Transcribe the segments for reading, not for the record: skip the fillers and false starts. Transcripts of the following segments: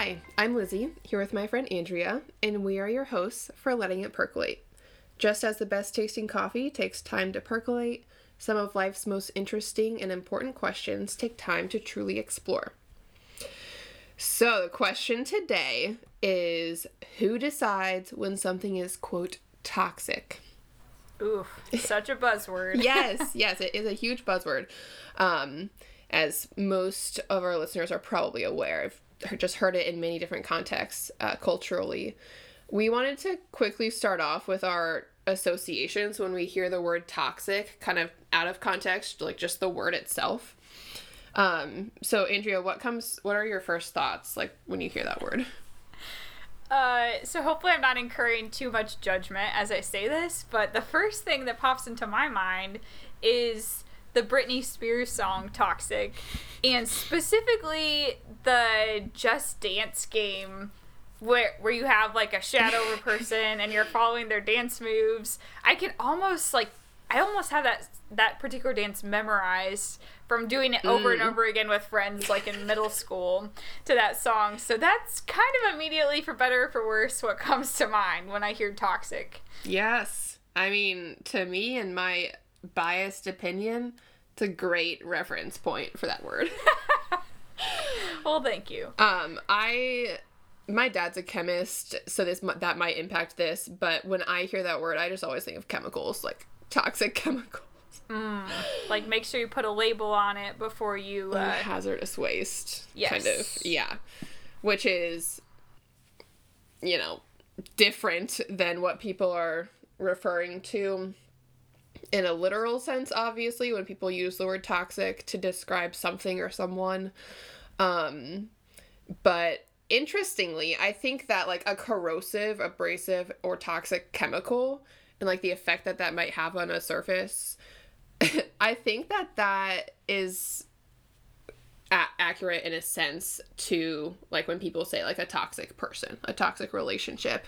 Hi, I'm Lizzie, here with my friend Andrea, and we are your hosts for Letting It Percolate. Just as the best tasting coffee takes time to percolate, some of life's most interesting and important questions take time to truly explore. So the question today is, who decides when something is, quote, toxic? Oof, such a buzzword. Yes, it is a huge buzzword. As most of our listeners are probably aware, I've just heard it in many different contexts, culturally. We wanted to quickly start off with our associations when we hear the word toxic, kind of out of context, like just the word itself. So Andrea, what are your first thoughts, like, when you hear that word? So hopefully I'm not incurring too much judgment as I say this, but the first thing that pops into my mind is the Britney Spears song Toxic, and specifically the Just Dance game where you have like a shadow of a person and you're following their dance moves. I almost have that particular dance memorized from doing it over and over again with friends, like in middle school, to that song. So that's kind of immediately, for better or for worse, what comes to mind when I hear toxic. Yes. I mean, to me, in my biased opinion, it's a great reference point for that word. Well, thank you. My dad's a chemist, so that might impact this, but when I hear that word, I just always think of chemicals, like toxic chemicals. Like, make sure you put a label on it before you... hazardous waste. Yes. Kind of, yeah. Which is, different than what people are referring to in a literal sense, obviously, when people use the word toxic to describe something or someone. But interestingly, I think that, like, a corrosive, abrasive, or toxic chemical, and, like, the effect that might have on a surface... I think that is accurate in a sense to, like, when people say, like, a toxic person, a toxic relationship.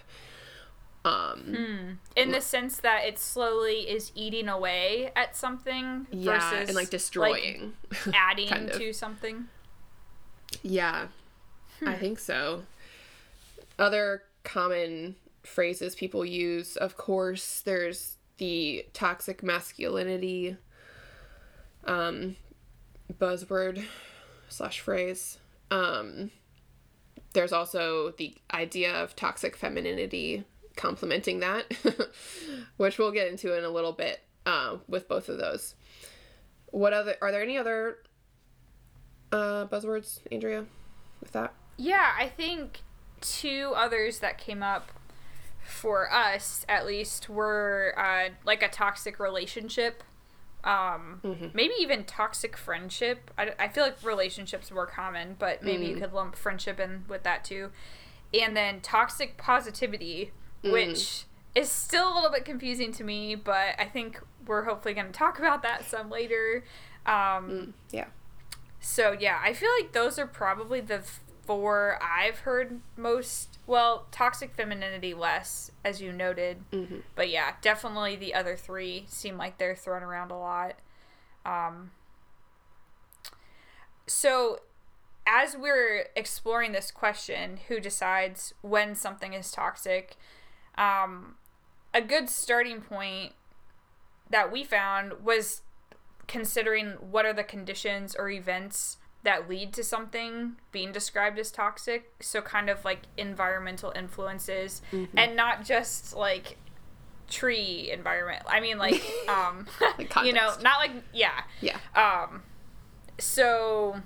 In the sense that it slowly is eating away at something versus... and, like, destroying. Like, adding kind of to something. Yeah. I think so. Other common phrases people use, of course, there's the toxic masculinity buzzword / phrase. There's also the idea of toxic femininity, complementing that, which we'll get into in a little bit with both of those. Are there any other buzzwords, Andrea, with that? Yeah, I think two others that came up for us, at least, were like a toxic relationship, maybe even toxic friendship. I feel like relationships were common, but maybe you could lump friendship in with that too. And then toxic positivity, which is still a little bit confusing to me, but I think we're hopefully going to talk about that some later. Yeah. So yeah, I feel like those are probably the four I've heard most. Well, toxic femininity less, as you noted. But yeah, definitely the other three seem like they're thrown around a lot. So as we're exploring this question, who decides when something is toxic, a good starting point that we found was considering what are the conditions or events that lead to something being described as toxic. So kind of like environmental influences, and not just like tree environment. I mean, like, like, not like, yeah. So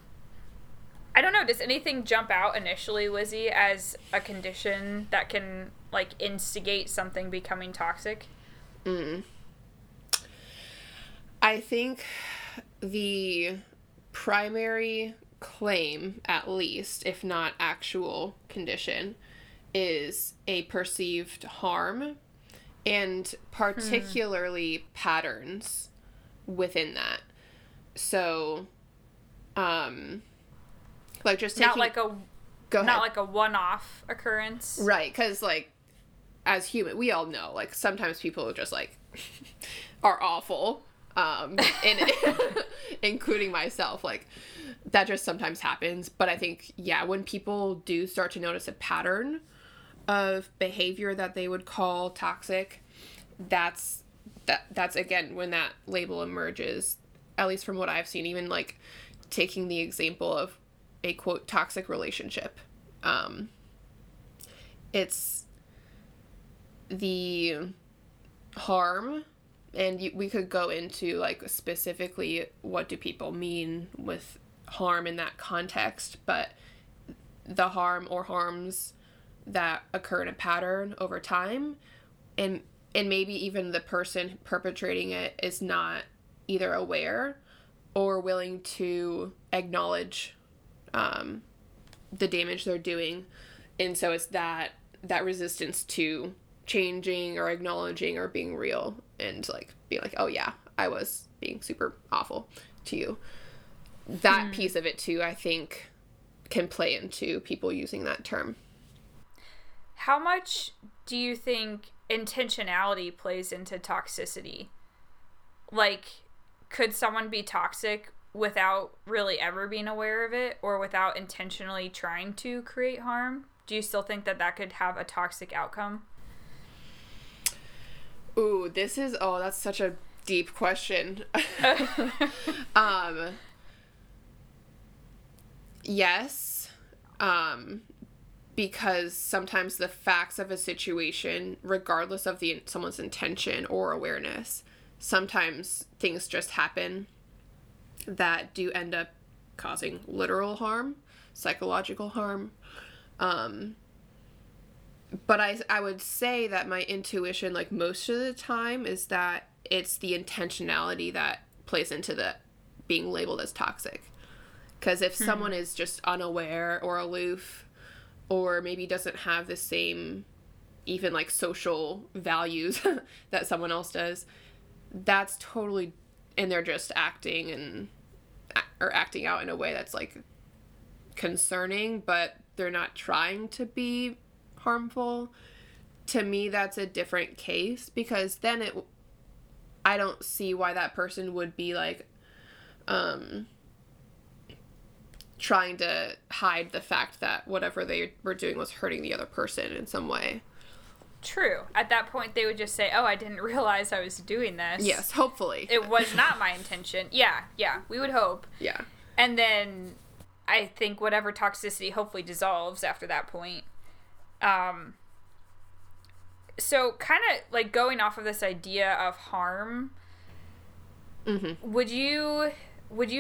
I don't know. Does anything jump out initially, Lizzie, as a condition that can, like, instigate something becoming toxic? I think the primary claim, at least, if not actual condition, is a perceived harm, and particularly patterns within that. So, like, just taking... Not like a one-off occurrence. Right, because, like, as human, we all know, like, sometimes people just, like, are awful. including myself. Like, that just sometimes happens. But I think, yeah, when people do start to notice a pattern of behavior that they would call toxic, that's again when that label emerges, at least from what I've seen. Even like taking the example of a quote toxic relationship, it's the harm, and we could go into like specifically what do people mean with harm in that context, but the harm or harms that occur in a pattern over time, and maybe even the person perpetrating it is not either aware or willing to acknowledge the damage they're doing. And so it's that resistance to changing or acknowledging or being real and like being like, oh yeah, I was being super awful to you. That piece of it too, I think, can play into people using that term. How much do you think intentionality plays into toxicity? Like, could someone be toxic without really ever being aware of it or without intentionally trying to create harm? Do you still think that that could have a toxic outcome? Ooh, that's such a deep question. Yes. Because sometimes the facts of a situation, regardless of someone's intention or awareness, sometimes things just happen that do end up causing literal harm, psychological harm. But I would say that my intuition, like most of the time, is that it's the intentionality that plays into the being labeled as toxic. Because if someone is just unaware or aloof, or maybe doesn't have the same even like social values that someone else does, that's totally, and they're just acting acting out in a way that's like concerning, but they're not trying to be harmful. To me, that's a different case, because then I don't see why that person would be like trying to hide the fact that whatever they were doing was hurting the other person in some way. True. At that point, they would just say, oh, I didn't realize I was doing this. Yes, hopefully. It was not my intention. Yeah, we would hope. Yeah. And then I think whatever toxicity hopefully dissolves after that point. So kind of like going off of this idea of harm, would you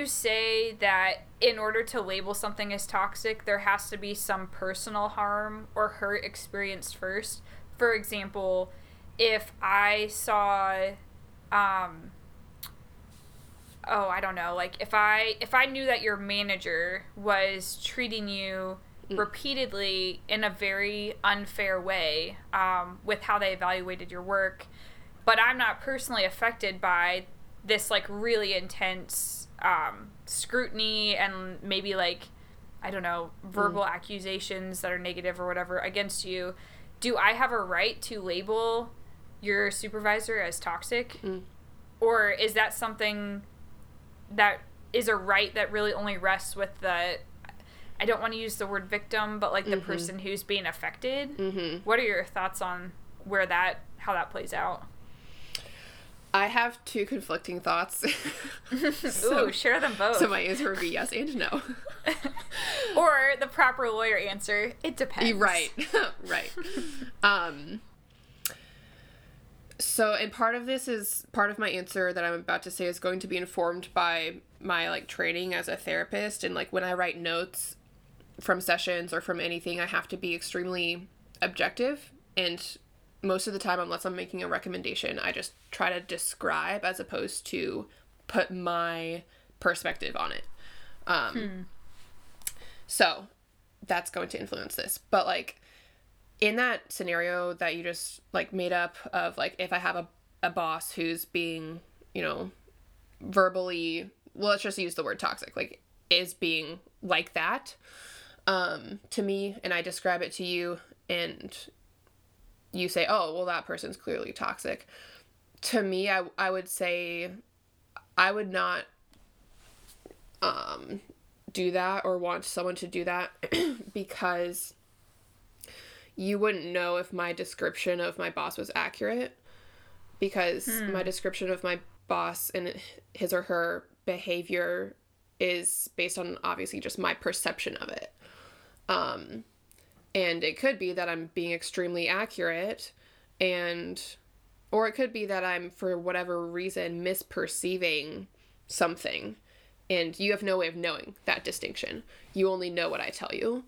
say that in order to label something as toxic, there has to be some personal harm or hurt experienced first? For example, if I saw, I don't know, like if I knew that your manager was treating you repeatedly in a very unfair way, with how they evaluated your work, but I'm not personally affected by this like really intense scrutiny and maybe like, I don't know, verbal accusations that are negative or whatever against you, do I have a right to label your supervisor as toxic? Or is that something that is a right that really only rests with the, I don't want to use the word victim, but like the person who's being affected? What are your thoughts on how that plays out? I have two conflicting thoughts. Ooh, share them both. So my answer would be yes and no. Or the proper lawyer answer, it depends. Right, right. And part of my answer that I'm about to say is going to be informed by my, like, training as a therapist. And, like, when I write notes from sessions or from anything, I have to be extremely objective, and most of the time, unless I'm making a recommendation, I just try to describe as opposed to put my perspective on it. So that's going to influence this. But like in that scenario that you just like made up of, like, if I have a boss who's being, you know, verbally, well, let's just use the word toxic, like is being like that to me, and I describe it to you, and you say, oh, well, that person's clearly toxic. To me, I would say I would not do that or want someone to do that because you wouldn't know if my description of my boss was accurate, because my description of my boss and his or her behavior is based on obviously just my perception of it. And it could be that I'm being extremely accurate, or it could be that I'm, for whatever reason, misperceiving something, and you have no way of knowing that distinction. You only know what I tell you.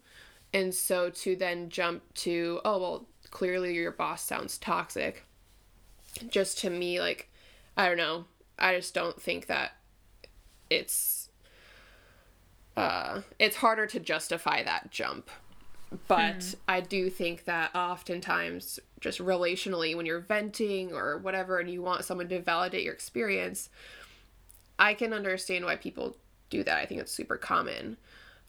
And so to then jump to, oh, well, clearly your boss sounds toxic, just to me, like, I don't know. I just don't think that it's harder to justify that jump. But I do think that oftentimes just relationally, when you're venting or whatever and you want someone to validate your experience, I can understand why people do that. I think it's super common.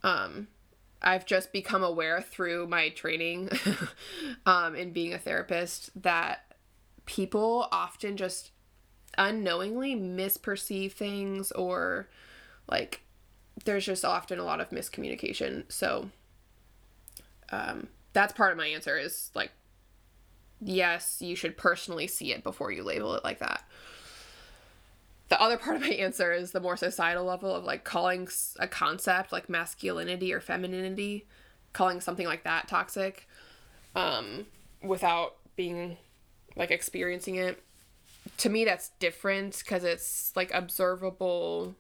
I've just become aware through my training in being a therapist that people often just unknowingly misperceive things, or like there's just often a lot of miscommunication. So that's part of my answer is like, yes, you should personally see it before you label it like that. The other part of my answer is the more societal level of like calling a concept like masculinity or femininity, calling something like that toxic, without being like experiencing it. To me, that's different because it's like observable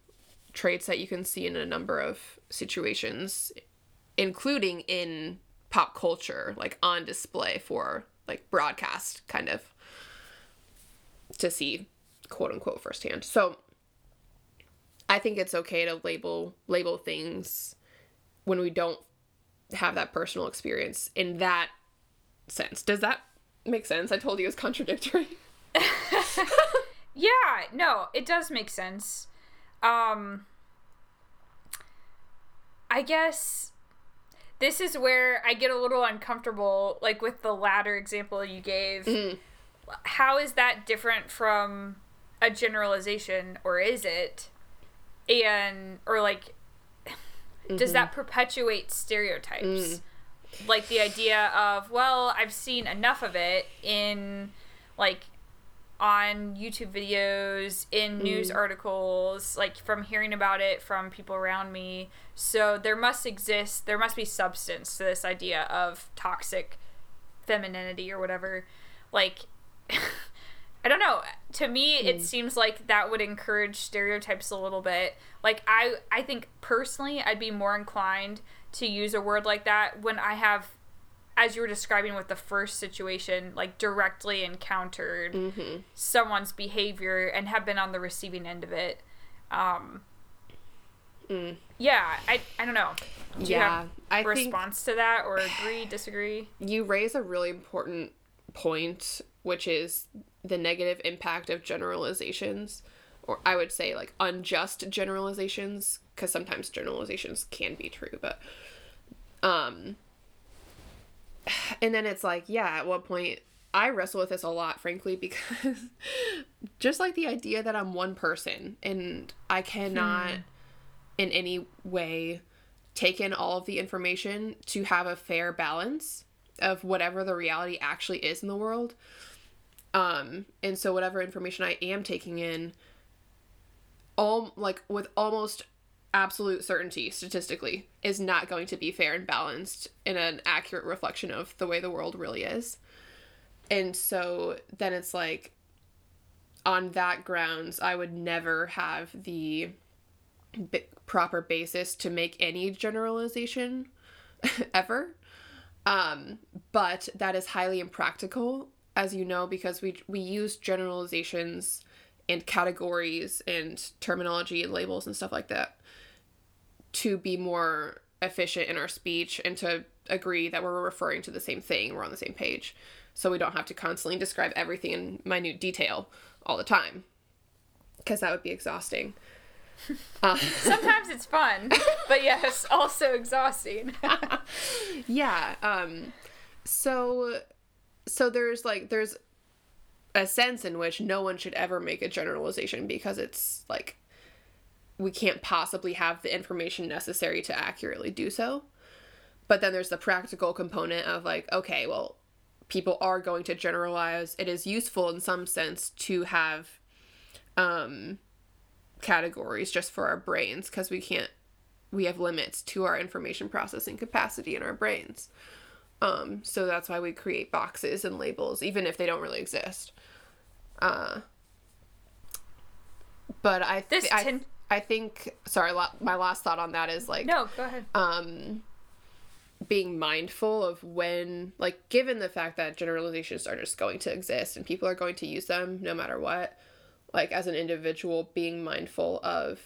traits that you can see in a number of situations, including in pop culture, like on display for like broadcast kind of to see, quote unquote, firsthand. So I think it's okay to label things when we don't have that personal experience in that sense. Does that make sense? I told you it was contradictory. Yeah, no, it does make sense. I guess this is where I get a little uncomfortable, like with the latter example you gave. Mm. How is that different from a generalization, or is it? And, or like, does that perpetuate stereotypes? Like the idea of, well, I've seen enough of it in, like, on YouTube videos, in news articles, like from hearing about it from people around me. So there must be substance to this idea of toxic femininity or whatever. Like, I don't know. To me, it seems like that would encourage stereotypes a little bit. Like, I think personally, I'd be more inclined to use a word like that when I have, as you were describing with the first situation, like directly encountered someone's behavior and have been on the receiving end of it. Yeah, I don't know. Do you have a response to that, or agree, disagree? You raise a really important point, which is the negative impact of generalizations, or I would say like unjust generalizations, because sometimes generalizations can be true, but and then it's like, yeah, at what point, I wrestle with this a lot, frankly, because just like the idea that I'm one person and I cannot in any way take in all of the information to have a fair balance of whatever the reality actually is in the world. And so whatever information I am taking in, like with almost absolute certainty statistically is not going to be fair and balanced in an accurate reflection of the way the world really is. And so then it's like, on that grounds, I would never have the proper basis to make any generalization ever. But that is highly impractical, as you know, because we use generalizations and categories and terminology and labels and stuff like that to be more efficient in our speech and to agree that we're referring to the same thing, we're on the same page, so we don't have to constantly describe everything in minute detail all the time, because that would be exhausting. Sometimes it's fun, but yes, also exhausting. Yeah. So there's a sense in which no one should ever make a generalization, because it's like we can't possibly have the information necessary to accurately do so. But then there's the practical component of like, okay, well, people are going to generalize. It is useful in some sense to have categories just for our brains, because we have limits to our information processing capacity in our brains. So that's why we create boxes and labels, even if they don't really exist. My last thought on that is like, no, go ahead. Being mindful of when, like, given the fact that generalizations are just going to exist and people are going to use them no matter what, like, as an individual, being mindful of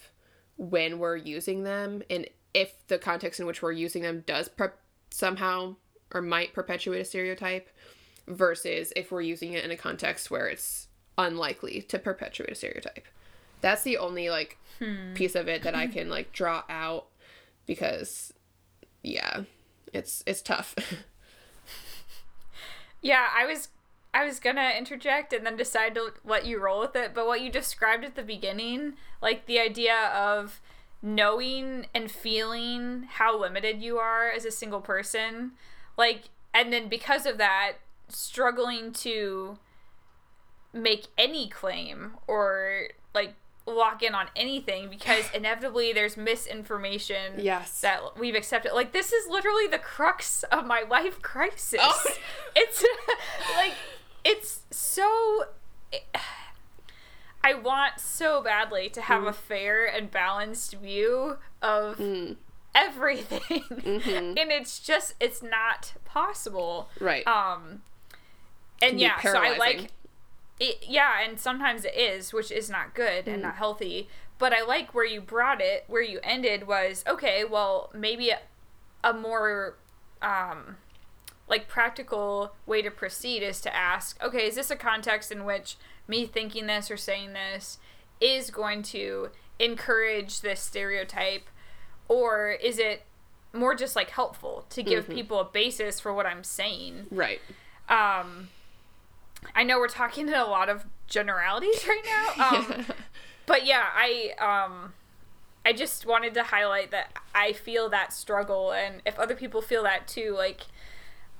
when we're using them, and if the context in which we're using them does somehow or might perpetuate a stereotype, versus if we're using it in a context where it's unlikely to perpetuate a stereotype. That's the only, like, piece of it that I can, like, draw out, because, yeah, it's tough. Yeah, I was gonna interject and then decide to let you roll with it, but what you described at the beginning, like, the idea of knowing and feeling how limited you are as a single person, like, and then because of that, struggling to make any claim or, like, lock in on anything, because inevitably there's misinformation that we've accepted. Like, this is literally the crux of my life crisis. Oh. It's like, it's so... I want so badly to have a fair and balanced view of everything. Mm-hmm. And it's just, it's not possible. Right. And yeah, so I like... and sometimes it is, which is not good and not healthy, but I like where you brought it, where you ended was, okay, well, maybe a more, like, practical way to proceed is to ask, okay, is this a context in which me thinking this or saying this is going to encourage this stereotype, or is it more just, like, helpful to give people a basis for what I'm saying? Right. I know we're talking in a lot of generalities right now, but yeah, I just wanted to highlight that I feel that struggle, and if other people feel that too, like,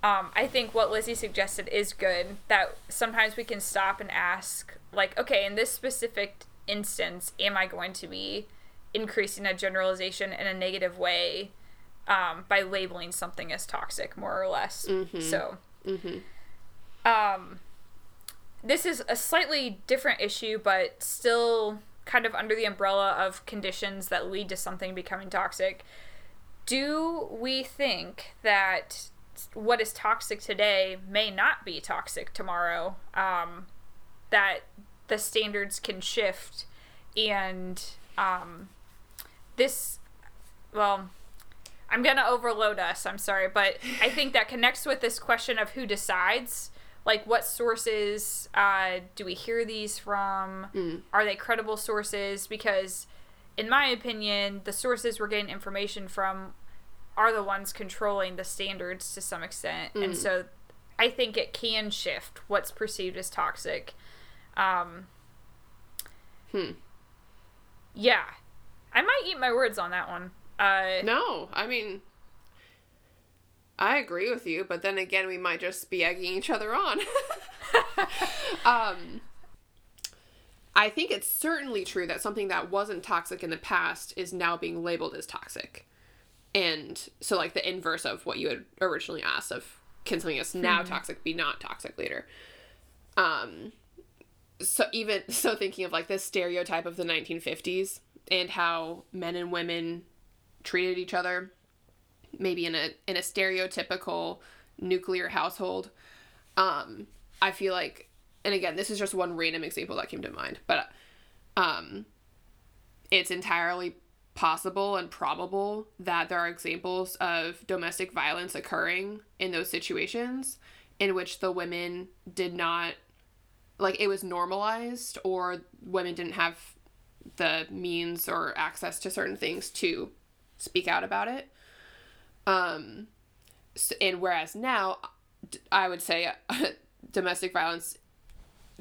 I think what Lizzie suggested is good, that sometimes we can stop and ask, like, okay, in this specific instance, am I going to be increasing a generalization in a negative way by labeling something as toxic, more or less? Mm-hmm. So... Mm-hmm. This is a slightly different issue, but still kind of under the umbrella of conditions that lead to something becoming toxic. Do we think that what is toxic today may not be toxic tomorrow? That the standards can shift, and I'm going to overload us, I'm sorry, but I think that connects with this question of who decides. Like, what sources do we hear these from? Are they credible sources? Because, in my opinion, the sources we're getting information from are the ones controlling the standards to some extent. And so I think it can shift what's perceived as toxic. Yeah. I might eat my words on that one. No, I mean... I agree with you, but then again, we might just be egging each other on. I think it's certainly true that something that wasn't toxic in the past is now being labeled as toxic. And so, like, the inverse of what you had originally asked of, can something that's now toxic be not toxic later? So thinking of, like, this stereotype of the 1950s and how men and women treated each other, maybe in a stereotypical nuclear household, I feel like, and again, this is just one random example that came to mind, but it's entirely possible and probable that there are examples of domestic violence occurring in those situations in which the women did not, like, it was normalized, or women didn't have the means or access to certain things to speak out about it. And whereas now, I would say domestic violence,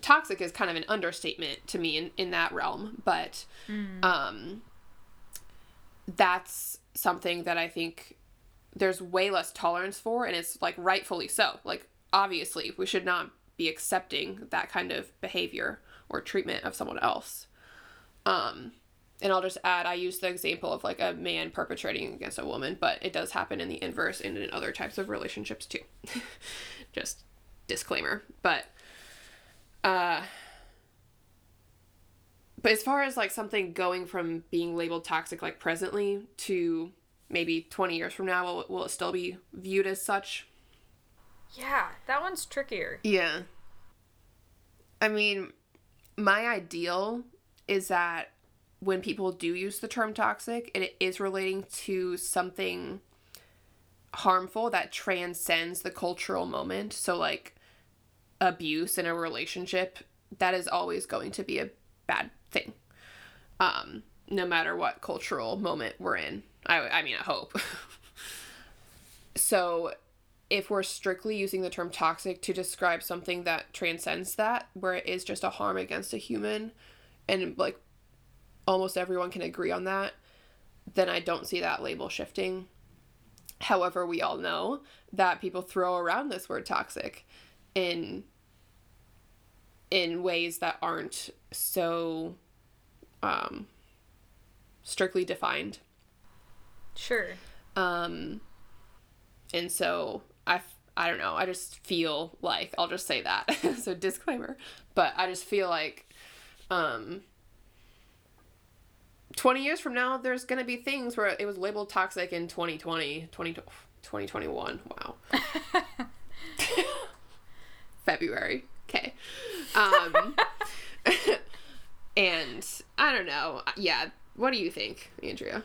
toxic is kind of an understatement to me in that realm, but that's something that I think there's way less tolerance for, and it's, like, rightfully so. Like, obviously, we should not be accepting that kind of behavior or treatment of someone else. And I'll just add, I use the example of, like, a man perpetrating against a woman, but it does happen in the inverse and in other types of relationships, too. Just disclaimer. But as far as, like, something going from being labeled toxic, like, presently to maybe 20 years from now, will it still be viewed as such? Yeah, that one's trickier. Yeah. I mean, my ideal is that when people do use the term toxic, and it is relating to something harmful that transcends the cultural moment. So, like, abuse in a relationship, that is always going to be a bad thing, no matter what cultural moment we're in. I mean, I hope. So, if we're strictly using the term toxic to describe something that transcends that, where it is just a harm against a human, and, like, almost everyone can agree on that, then I don't see that label shifting. However, we all know that people throw around this word toxic in ways that aren't so strictly defined. Sure. And so I don't know. I just feel like, I'll just say that. So, disclaimer. But I just feel like 20 years from now, there's going to be things where it was labeled toxic in 2021. Wow. February. Okay. And I don't know. Yeah. What do you think, Andrea?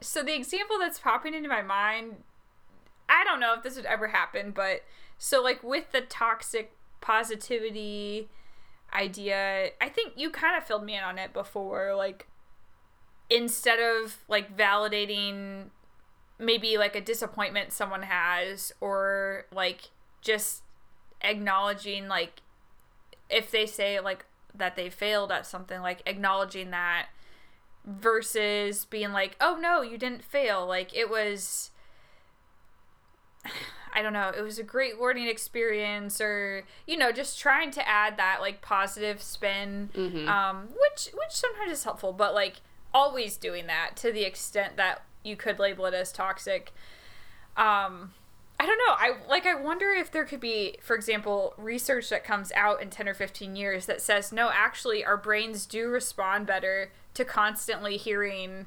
So the example that's popping into my mind, I don't know if this would ever happen, but so, like, with the toxic positivity idea, I think you kind of filled me in on it before, like, instead of, like, validating maybe, like, a disappointment someone has, or, like, just acknowledging, like, if they say, like, that they failed at something, like, acknowledging that, versus being like, oh no, you didn't fail, like, it was, I don't know, it was a great learning experience, or, you know, just trying to add that, like, positive spin, mm-hmm. Which sometimes is helpful, but, like, always doing that to the extent that you could label it as toxic. I don't know, I wonder if there could be, for example, research that comes out in 10 or 15 years that says, no, actually, our brains do respond better to constantly hearing,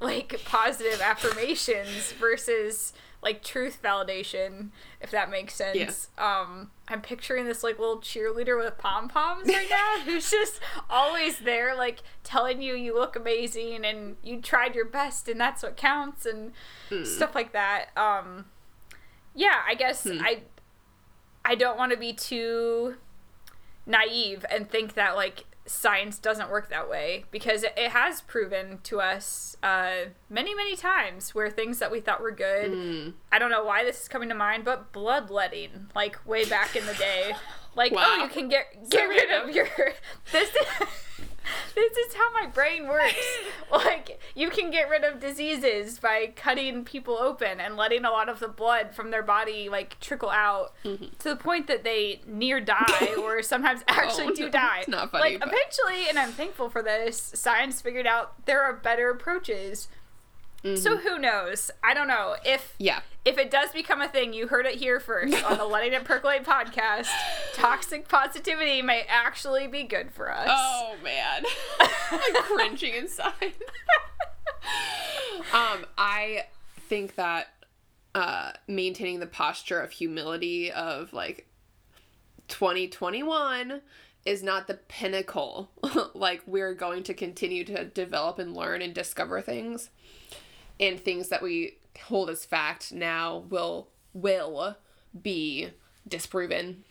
like, positive affirmations versus, like, truth validation, if that makes sense. Yeah. I'm picturing this, like, little cheerleader with pom-poms right now who's just always there, like, telling you you look amazing and you tried your best and that's what counts and stuff like that. Yeah, I guess I don't want to be too naive and think that, like, science doesn't work that way, because it has proven to us many, many times where things that we thought were good, I don't know why this is coming to mind, but bloodletting, like, way back in the day, like, wow. Oh, you can get rid of your, this is how my brain works, like, you can get rid of diseases by cutting people open and letting a lot of the blood from their body, like, trickle out, mm-hmm. to the point that they near die, or sometimes actually die. It's not funny, like, but eventually, and I'm thankful for this, science figured out there are better approaches. Mm-hmm. So who knows? I don't know. If it does become a thing, you heard it here first on the Letting It Percolate podcast. Toxic positivity may actually be good for us. Oh, man. I'm cringing inside. I think that maintaining the posture of humility of, like, 2021 is not the pinnacle. Like, we're going to continue to develop and learn and discover things. And things that we hold as fact now will be disproven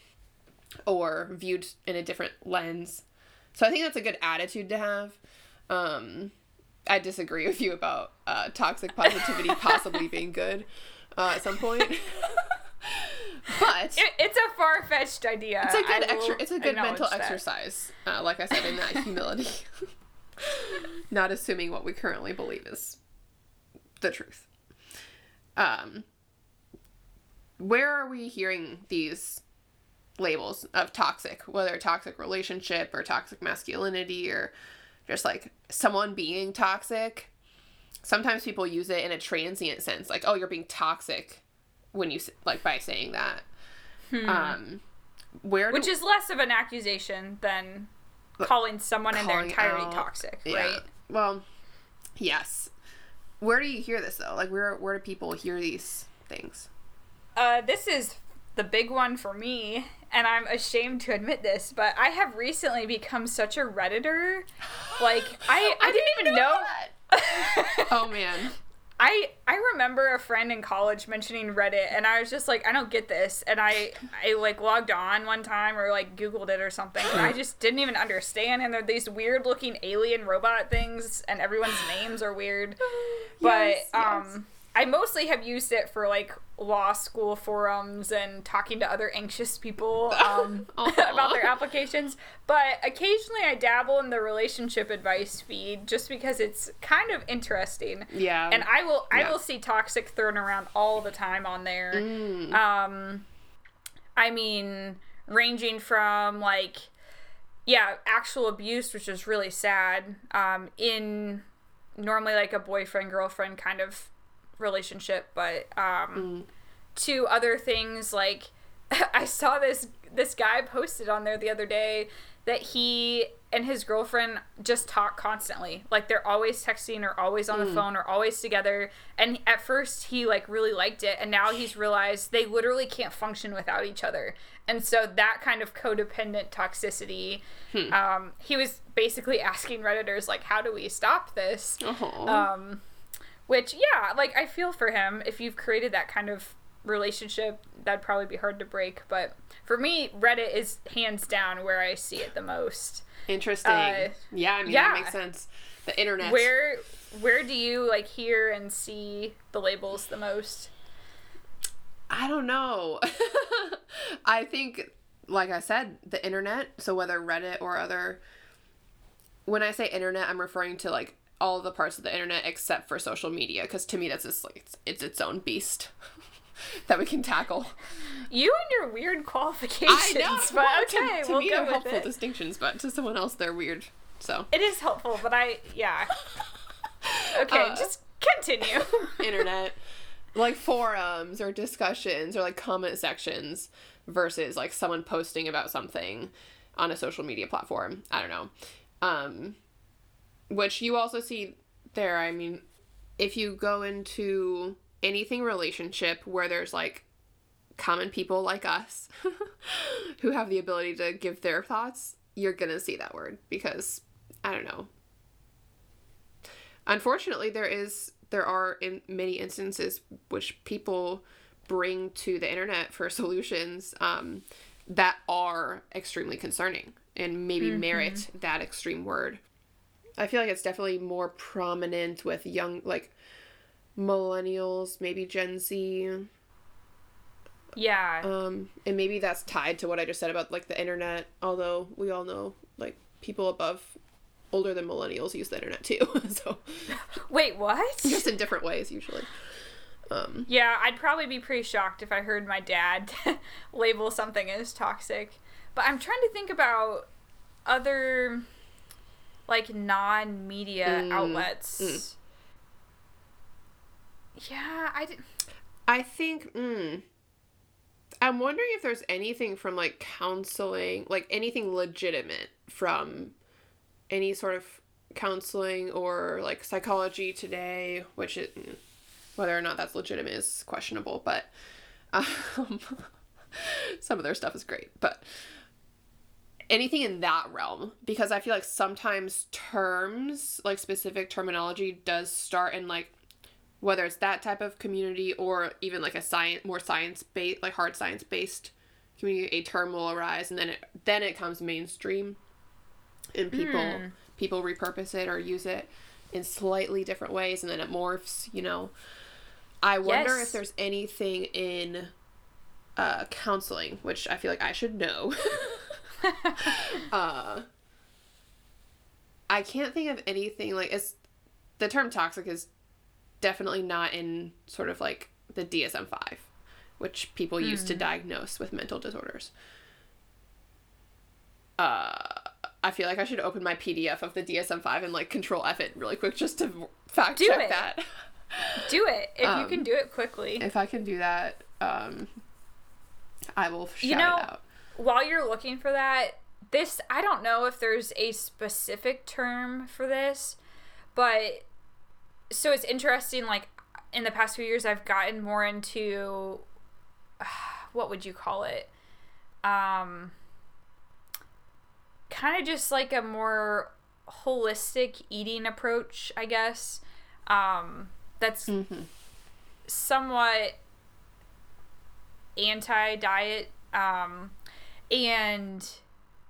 or viewed in a different lens. So I think that's a good attitude to have. I disagree with you about toxic positivity possibly being good at some point. But it's a far-fetched idea. It's a good mental exercise, like I said, in that humility. Not assuming what we currently believe is the truth. Where are we hearing these labels of toxic, whether toxic relationship or toxic masculinity or just like someone being toxic? Sometimes people use it in a transient sense, like, oh, you're being toxic when you, like, by saying that. Which is less of an accusation than calling someone in their entirety toxic, right? Well, yes. Where do you hear this, though? Like, where do people hear these things? This is the big one for me, and I'm ashamed to admit this, but I have recently become such a Redditor. Like, I didn't even know that. Oh man. I remember a friend in college mentioning Reddit, and I was just like, I don't get this, and I like logged on one time or like Googled it or something, and I just didn't even understand, and they're these weird looking alien robot things, and everyone's names are weird. Yes. I mostly have used it for like law school forums and talking to other anxious people about their applications. But occasionally I dabble in the relationship advice feed just because it's kind of interesting. Yeah. And I will see toxic thrown around all the time on there. I mean, ranging from like, actual abuse, which is really sad, in normally like a boyfriend-girlfriend kind of relationship, but to other things like I saw this guy posted on there the other day that he and his girlfriend just talk constantly, like they're always texting or always on the phone or always together, and at first he like really liked it, and now he's realized they literally can't function without each other, and so that kind of codependent toxicity. He was basically asking Redditors like, how do we stop this? Which, yeah, like, I feel for him. If you've created that kind of relationship, that'd probably be hard to break. But for me, Reddit is hands down where I see it the most. Interesting. That makes sense. The internet. Where do you, like, hear and see the labels the most? I don't know. I think, like I said, the internet. So whether Reddit or other... When I say internet, I'm referring to, like, all the parts of the internet except for social media, because to me that's just like it's its own beast that we can tackle. You and your weird qualifications. I know, but well, okay, to we'll me they're helpful it. Distinctions, but to someone else they're weird. So it is helpful, but okay, just continue. Internet, like forums or discussions or like comment sections versus like someone posting about something on a social media platform. I don't know. Which you also see there, I mean, if you go into anything relationship where there's, like, common people like us who have the ability to give their thoughts, you're gonna see that word because, I don't know. Unfortunately, there are in many instances which people bring to the internet for solutions that are extremely concerning and maybe merit that extreme word. I feel like it's definitely more prominent with young, like, millennials, maybe Gen Z. Yeah. And maybe that's tied to what I just said about, like, the internet, although we all know, like, people older than millennials use the internet, too, so. Wait, what? Just in different ways, usually. Yeah, I'd probably be pretty shocked if I heard my dad label something as toxic. But I'm trying to think about other... like non-media outlets. Yeah, I'm wondering if there's anything from like counseling, like anything legitimate from any sort of counseling or like Psychology Today, which it, whether or not that's legitimate is questionable, but some of their stuff is great, but anything in that realm, because I feel like sometimes terms, like specific terminology does start in like, whether it's that type of community or even like a science-based, like hard science-based community, a term will arise and then it comes mainstream and people repurpose it or use it in slightly different ways and then it morphs, you know. I wonder if there's anything in counseling, which I feel like I should know. I can't think of anything, like, it's, the term toxic is definitely not in sort of, like, the DSM-5, which people use to diagnose with mental disorders. I feel like I should open my PDF of the DSM-5 and, like, control F it really quick just to fact check that. Do it. If you can do it quickly. If I can do that, I will shout it out. While you're looking for that, this, I don't know if there's a specific term for this, but, so it's interesting, like, in the past few years, I've gotten more into, what would you call it? Kind of just like a more holistic eating approach, I guess, that's somewhat anti-diet, and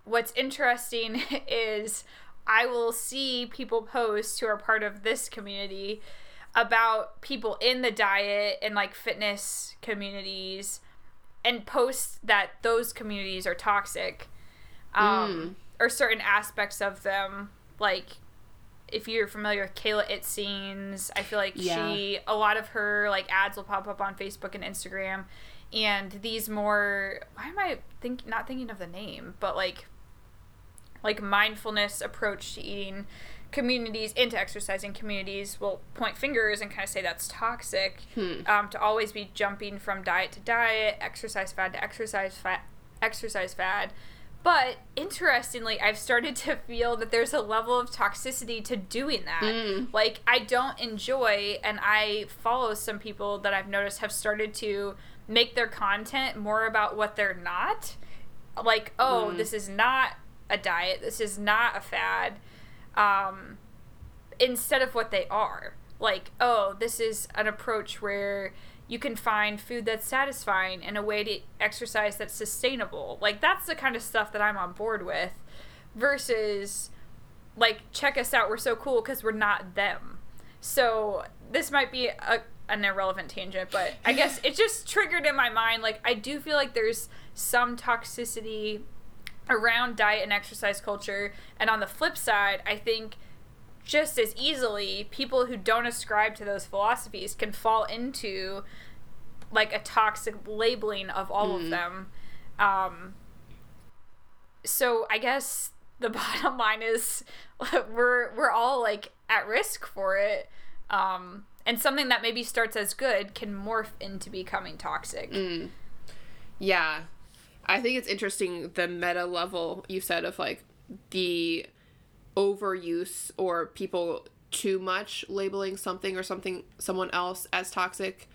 what's interesting is I will see people post who are part of this community about people in the diet and, like, fitness communities, and post that those communities are toxic, or certain aspects of them. Like, if you're familiar with Kayla It Scenes, I feel like she, a lot of her, like, ads will pop up on Facebook and Instagram, and these more, why am I not thinking of the name, but, like mindfulness approach to eating communities, into exercising communities, will point fingers and kind of say that's toxic, to always be jumping from diet to diet, exercise fad to exercise fad. But, interestingly, I've started to feel that there's a level of toxicity to doing that. Like, I don't enjoy, and I follow some people that I've noticed have started to make their content more about what they're not. Like, oh, this is not a diet. This is not a fad. Instead of what they are. Like, oh, this is an approach where you can find food that's satisfying and a way to exercise that's sustainable. Like, that's the kind of stuff that I'm on board with, versus, like, check us out, we're so cool because we're not them. So this might be an irrelevant tangent, but I guess it just triggered in my mind, like, I do feel like there's some toxicity around diet and exercise culture. And on the flip side, I think just as easily, people who don't ascribe to those philosophies can fall into, like, a toxic labeling of all of them. So I guess the bottom line is we're all, like, at risk for it. And something that maybe starts as good can morph into becoming toxic. Yeah. I think it's interesting, the meta level you said of, like, the overuse or people too much labeling something or someone else as toxic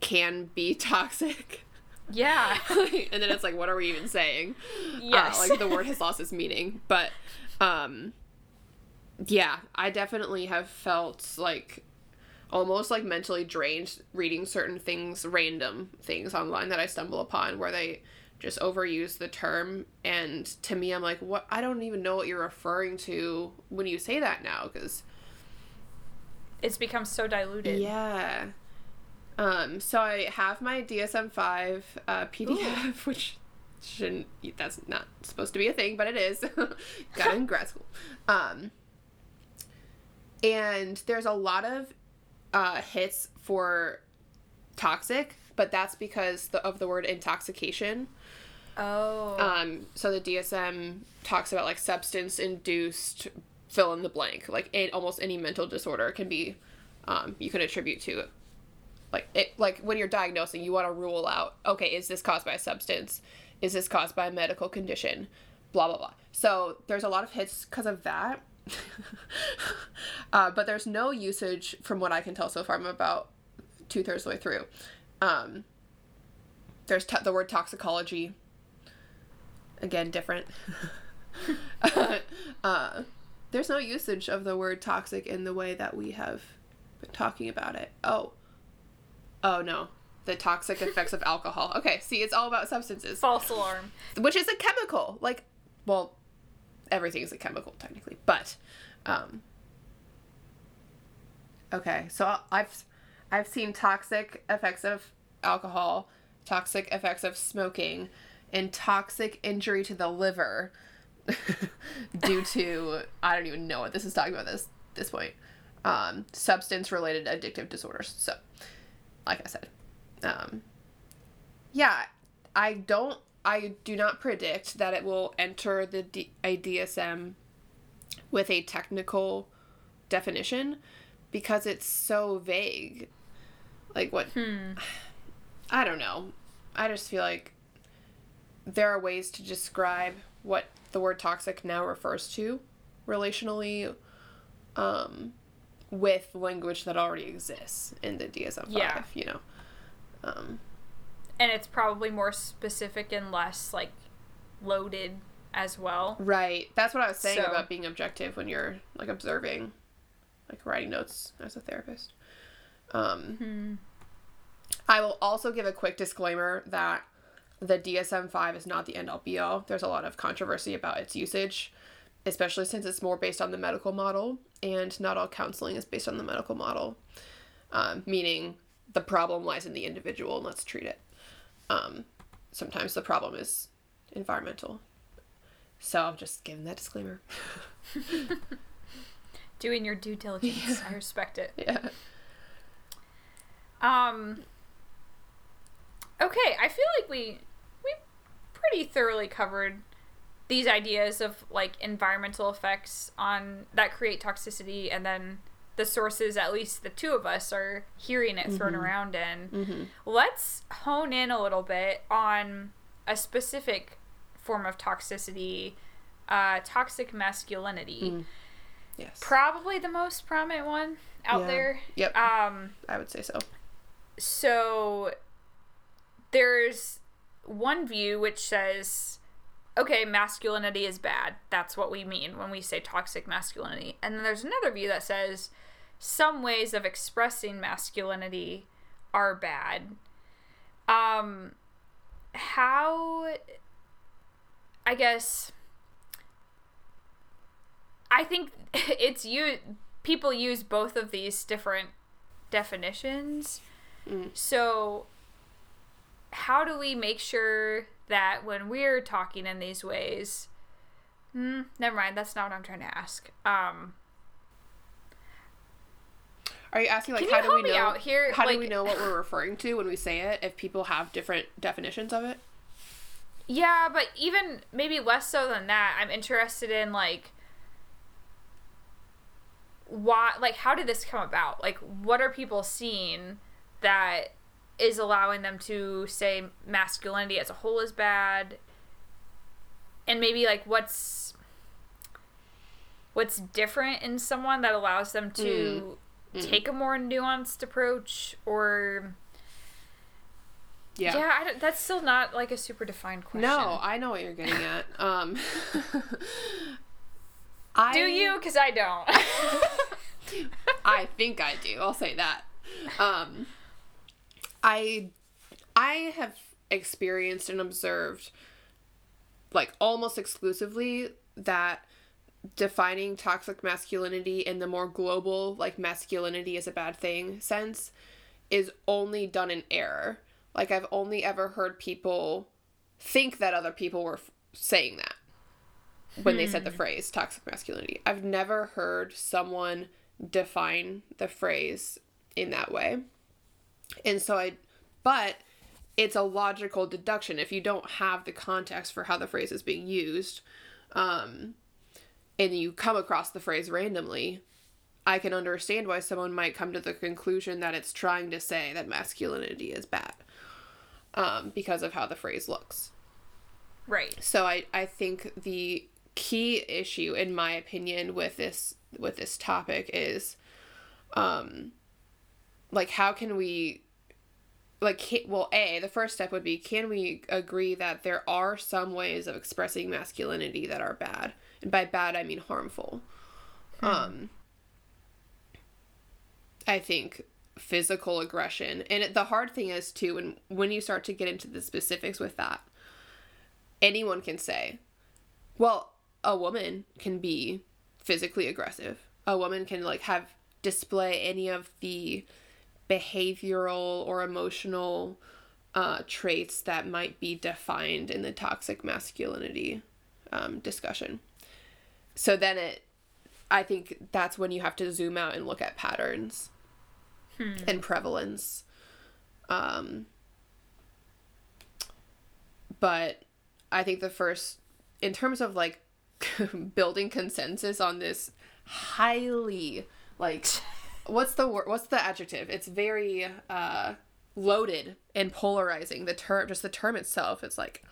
can be toxic. Yeah. And then it's like, what are we even saying? Yes. Like, the word has lost its meaning. But, yeah, I definitely have felt, like, almost, like, mentally drained reading certain things, random things online that I stumble upon where they just overuse the term, and to me, I'm like, what? I don't even know what you're referring to when you say that now, because it's become so diluted. Yeah. So I have my DSM-5 PDF, which that's not supposed to be a thing, but it is. Got it in grad school. And there's a lot of hits for toxic, but that's because of the word intoxication. Oh. So the DSM talks about, like, substance-induced fill-in-the-blank. Like, almost any mental disorder can be, you can attribute to it. Like, when you're diagnosing, you want to rule out, okay, is this caused by a substance? Is this caused by a medical condition? Blah, blah, blah. So there's a lot of hits because of that. But there's no usage, from what I can tell so far. I'm about two-thirds of the way through. There's the word toxicology, again, different. There's no usage of the word toxic in the way that we have been talking about it. Oh no, the toxic effects of alcohol. Okay, see, it's all about substances. False alarm. Which is a chemical. Like, well, everything's a chemical technically, but, okay, so I've seen toxic effects of alcohol, toxic effects of smoking, and toxic injury to the liver. due to, I don't even know what this is talking about this point, substance-related addictive disorders. So, like I said, I do not predict that it will enter the DSM with a technical definition because it's so vague. Like, what? I don't know. I just feel like there are ways to describe what the word toxic now refers to relationally with language that already exists in the DSM-5, you know. And it's probably more specific and less, like, loaded as well. Right. That's what I was saying about being objective when you're, like, observing, like, writing notes as a therapist. I will also give a quick disclaimer that the DSM-5 is not the end-all be-all. There's a lot of controversy about its usage, especially since it's more based on the medical model, and not all counseling is based on the medical model, meaning the problem lies in the individual and let's treat it. Sometimes the problem is environmental. So I'm just giving that disclaimer. Doing your due diligence. Yeah. I respect it. Yeah. Okay, I feel like we pretty thoroughly covered these ideas of, like, environmental effects on that create toxicity, and then the sources, at least the two of us, are hearing it thrown around in. Let's hone in a little bit on a specific form of toxicity, toxic masculinity. Yes. Probably the most prominent one out there. Yep. I would say so. So there's one view which says, okay, masculinity is bad. That's what we mean when we say toxic masculinity. And then there's another view that says some ways of expressing masculinity are bad. I think people use both of these different definitions. So how do we make sure that when we're talking in these ways, never mind, that's not what I'm trying to ask. Are you asking, like, do we know what we're referring to when we say it, if people have different definitions of it? Yeah, but even maybe less so than that, I'm interested in, like, why, like, how did this come about? Like, what are people seeing that is allowing them to say masculinity as a whole is bad? And maybe, like, what's different in someone that allows them to take a more nuanced approach? Or that's still not, like, a super defined question. No, I know what you're getting at. Do you? Because I don't. I think I do. I'll say that. I have experienced and observed, like, almost exclusively that defining toxic masculinity in the more global, like, masculinity is a bad thing sense is only done in error. Like, I've only ever heard people think that other people were saying that when they said the phrase toxic masculinity. I've never heard someone define the phrase in that way. And so but it's a logical deduction if you don't have the context for how the phrase is being used, and you come across the phrase randomly, I can understand why someone might come to the conclusion that it's trying to say that masculinity is bad, because of how the phrase looks. Right. So I think the key issue, in my opinion, with this topic is, like, how can we, like, well, the first step would be, can we agree that there are some ways of expressing masculinity that are bad? And by bad, I mean harmful. I think physical aggression, and the hard thing is, too, when you start to get into the specifics with that, anyone can say, well, a woman can be physically aggressive. A woman can, like, display any of the behavioral or emotional traits that might be defined in the toxic masculinity discussion. So then I think that's when you have to zoom out and look at patterns and prevalence. But I think the first, in terms of, like, building consensus on this highly, like, what's the adjective? It's very loaded and polarizing. The term, just the term itself, it's like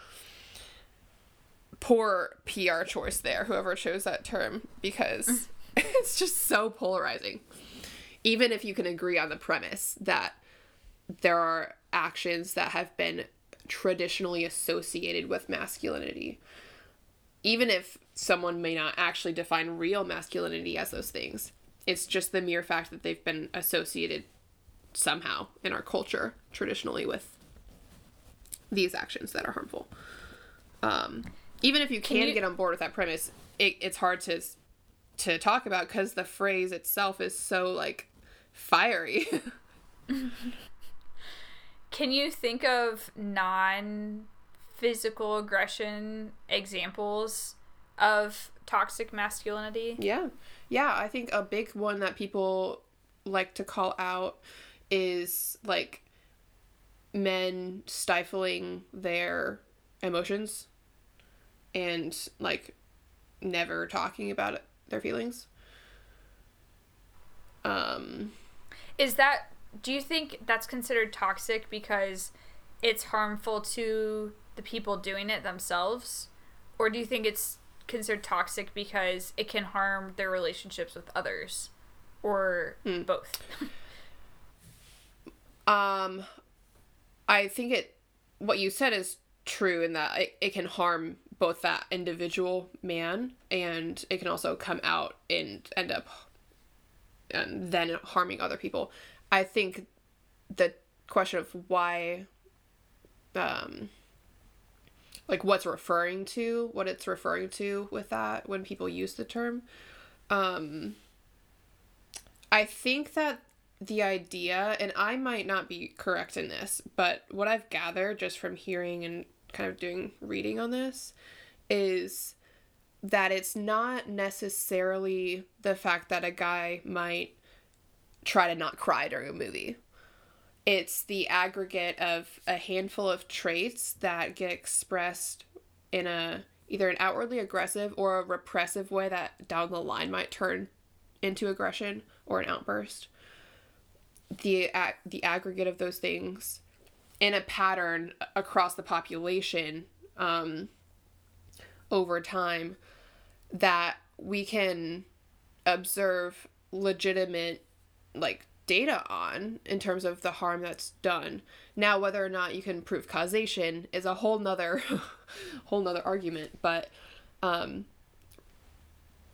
poor PR choice there, whoever chose that term, because it's just so polarizing. Even if you can agree on the premise that there are actions that have been traditionally associated with masculinity, even if someone may not actually define real masculinity as those things, it's just the mere fact that they've been associated somehow in our culture traditionally with these actions that are harmful. Even if you can get on board with that premise, it's hard to talk about because the phrase itself is so, like, fiery. Can you think of non-physical aggression examples of toxic masculinity? Yeah. Yeah, I think a big one that people like to call out is, like, men stifling their emotions and, like, never talking about their feelings. Is that... Do you think that's considered toxic because it's harmful to the people doing it themselves? Or do you think it's considered toxic because it can harm their relationships with others? Or both? I think what you said is true in that it can harm both that individual man, and it can also come out and end up and then harming other people. I think the question of why, like, what it's referring to with that when people use the term, I think that the idea, and I might not be correct in this, but what I've gathered just from hearing and kind of doing reading on this is that it's not necessarily the fact that a guy might try to not cry during a movie. It's the aggregate of a handful of traits that get expressed in either an outwardly aggressive or a repressive way that down the line might turn into aggression or an outburst. The aggregate of those things in a pattern across the population over time, that we can observe legitimate, like, data on in terms of the harm that's done. Now, whether or not you can prove causation is a whole nother argument, but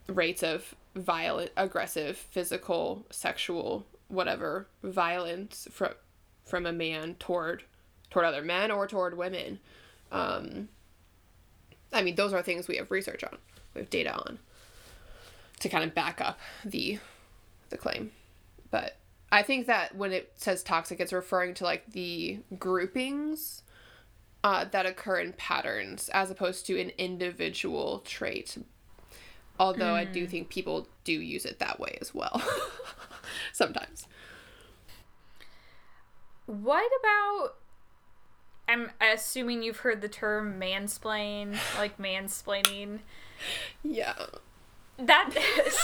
rates of violent, aggressive, physical, sexual, whatever violence from a man toward other men or toward women, I mean, those are things we have research on, we have data on to kind of back up the claim. But I think that when it says toxic, it's referring to, like, the groupings that occur in patterns as opposed to an individual trait. Although I do think people do use it that way as well. Sometimes. What about... I'm assuming you've heard the term mansplain, like mansplaining. Yeah. That is...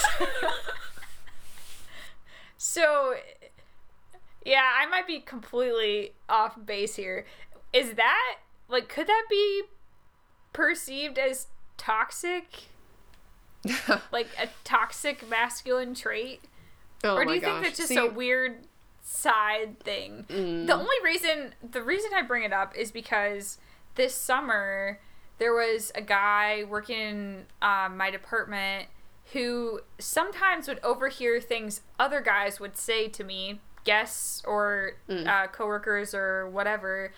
So, yeah, I might be completely off base here. Is that, like, could that be perceived as toxic? Like, a toxic masculine trait? Oh, or do you think that's just a weird side thing? The reason I bring it up is because this summer there was a guy working in my department who sometimes would overhear things other guys would say to me, guests or coworkers or whatever,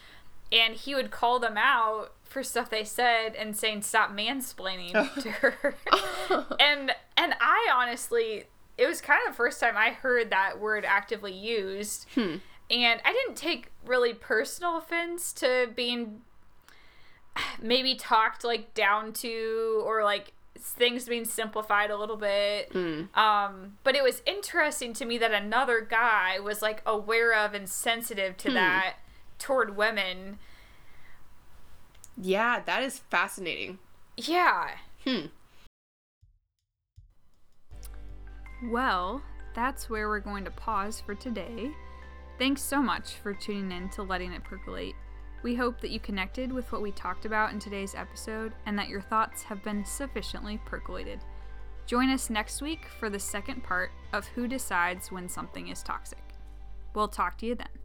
and he would call them out for stuff they said and saying, "Stop mansplaining" to her. And I honestly, it was kind of the first time I heard that word actively used, and I didn't take really personal offense to being maybe talked, like, down to, or, like, things being simplified a little bit. But it was interesting to me that another guy was, like, aware of and sensitive to that toward women. Yeah, that is fascinating. Yeah. Well, that's where we're going to pause for today. Thanks so much for tuning in to Letting It Percolate. We hope that you connected with what we talked about in today's episode and that your thoughts have been sufficiently percolated. Join us next week for the second part of Who Decides When Something is Toxic. We'll talk to you then.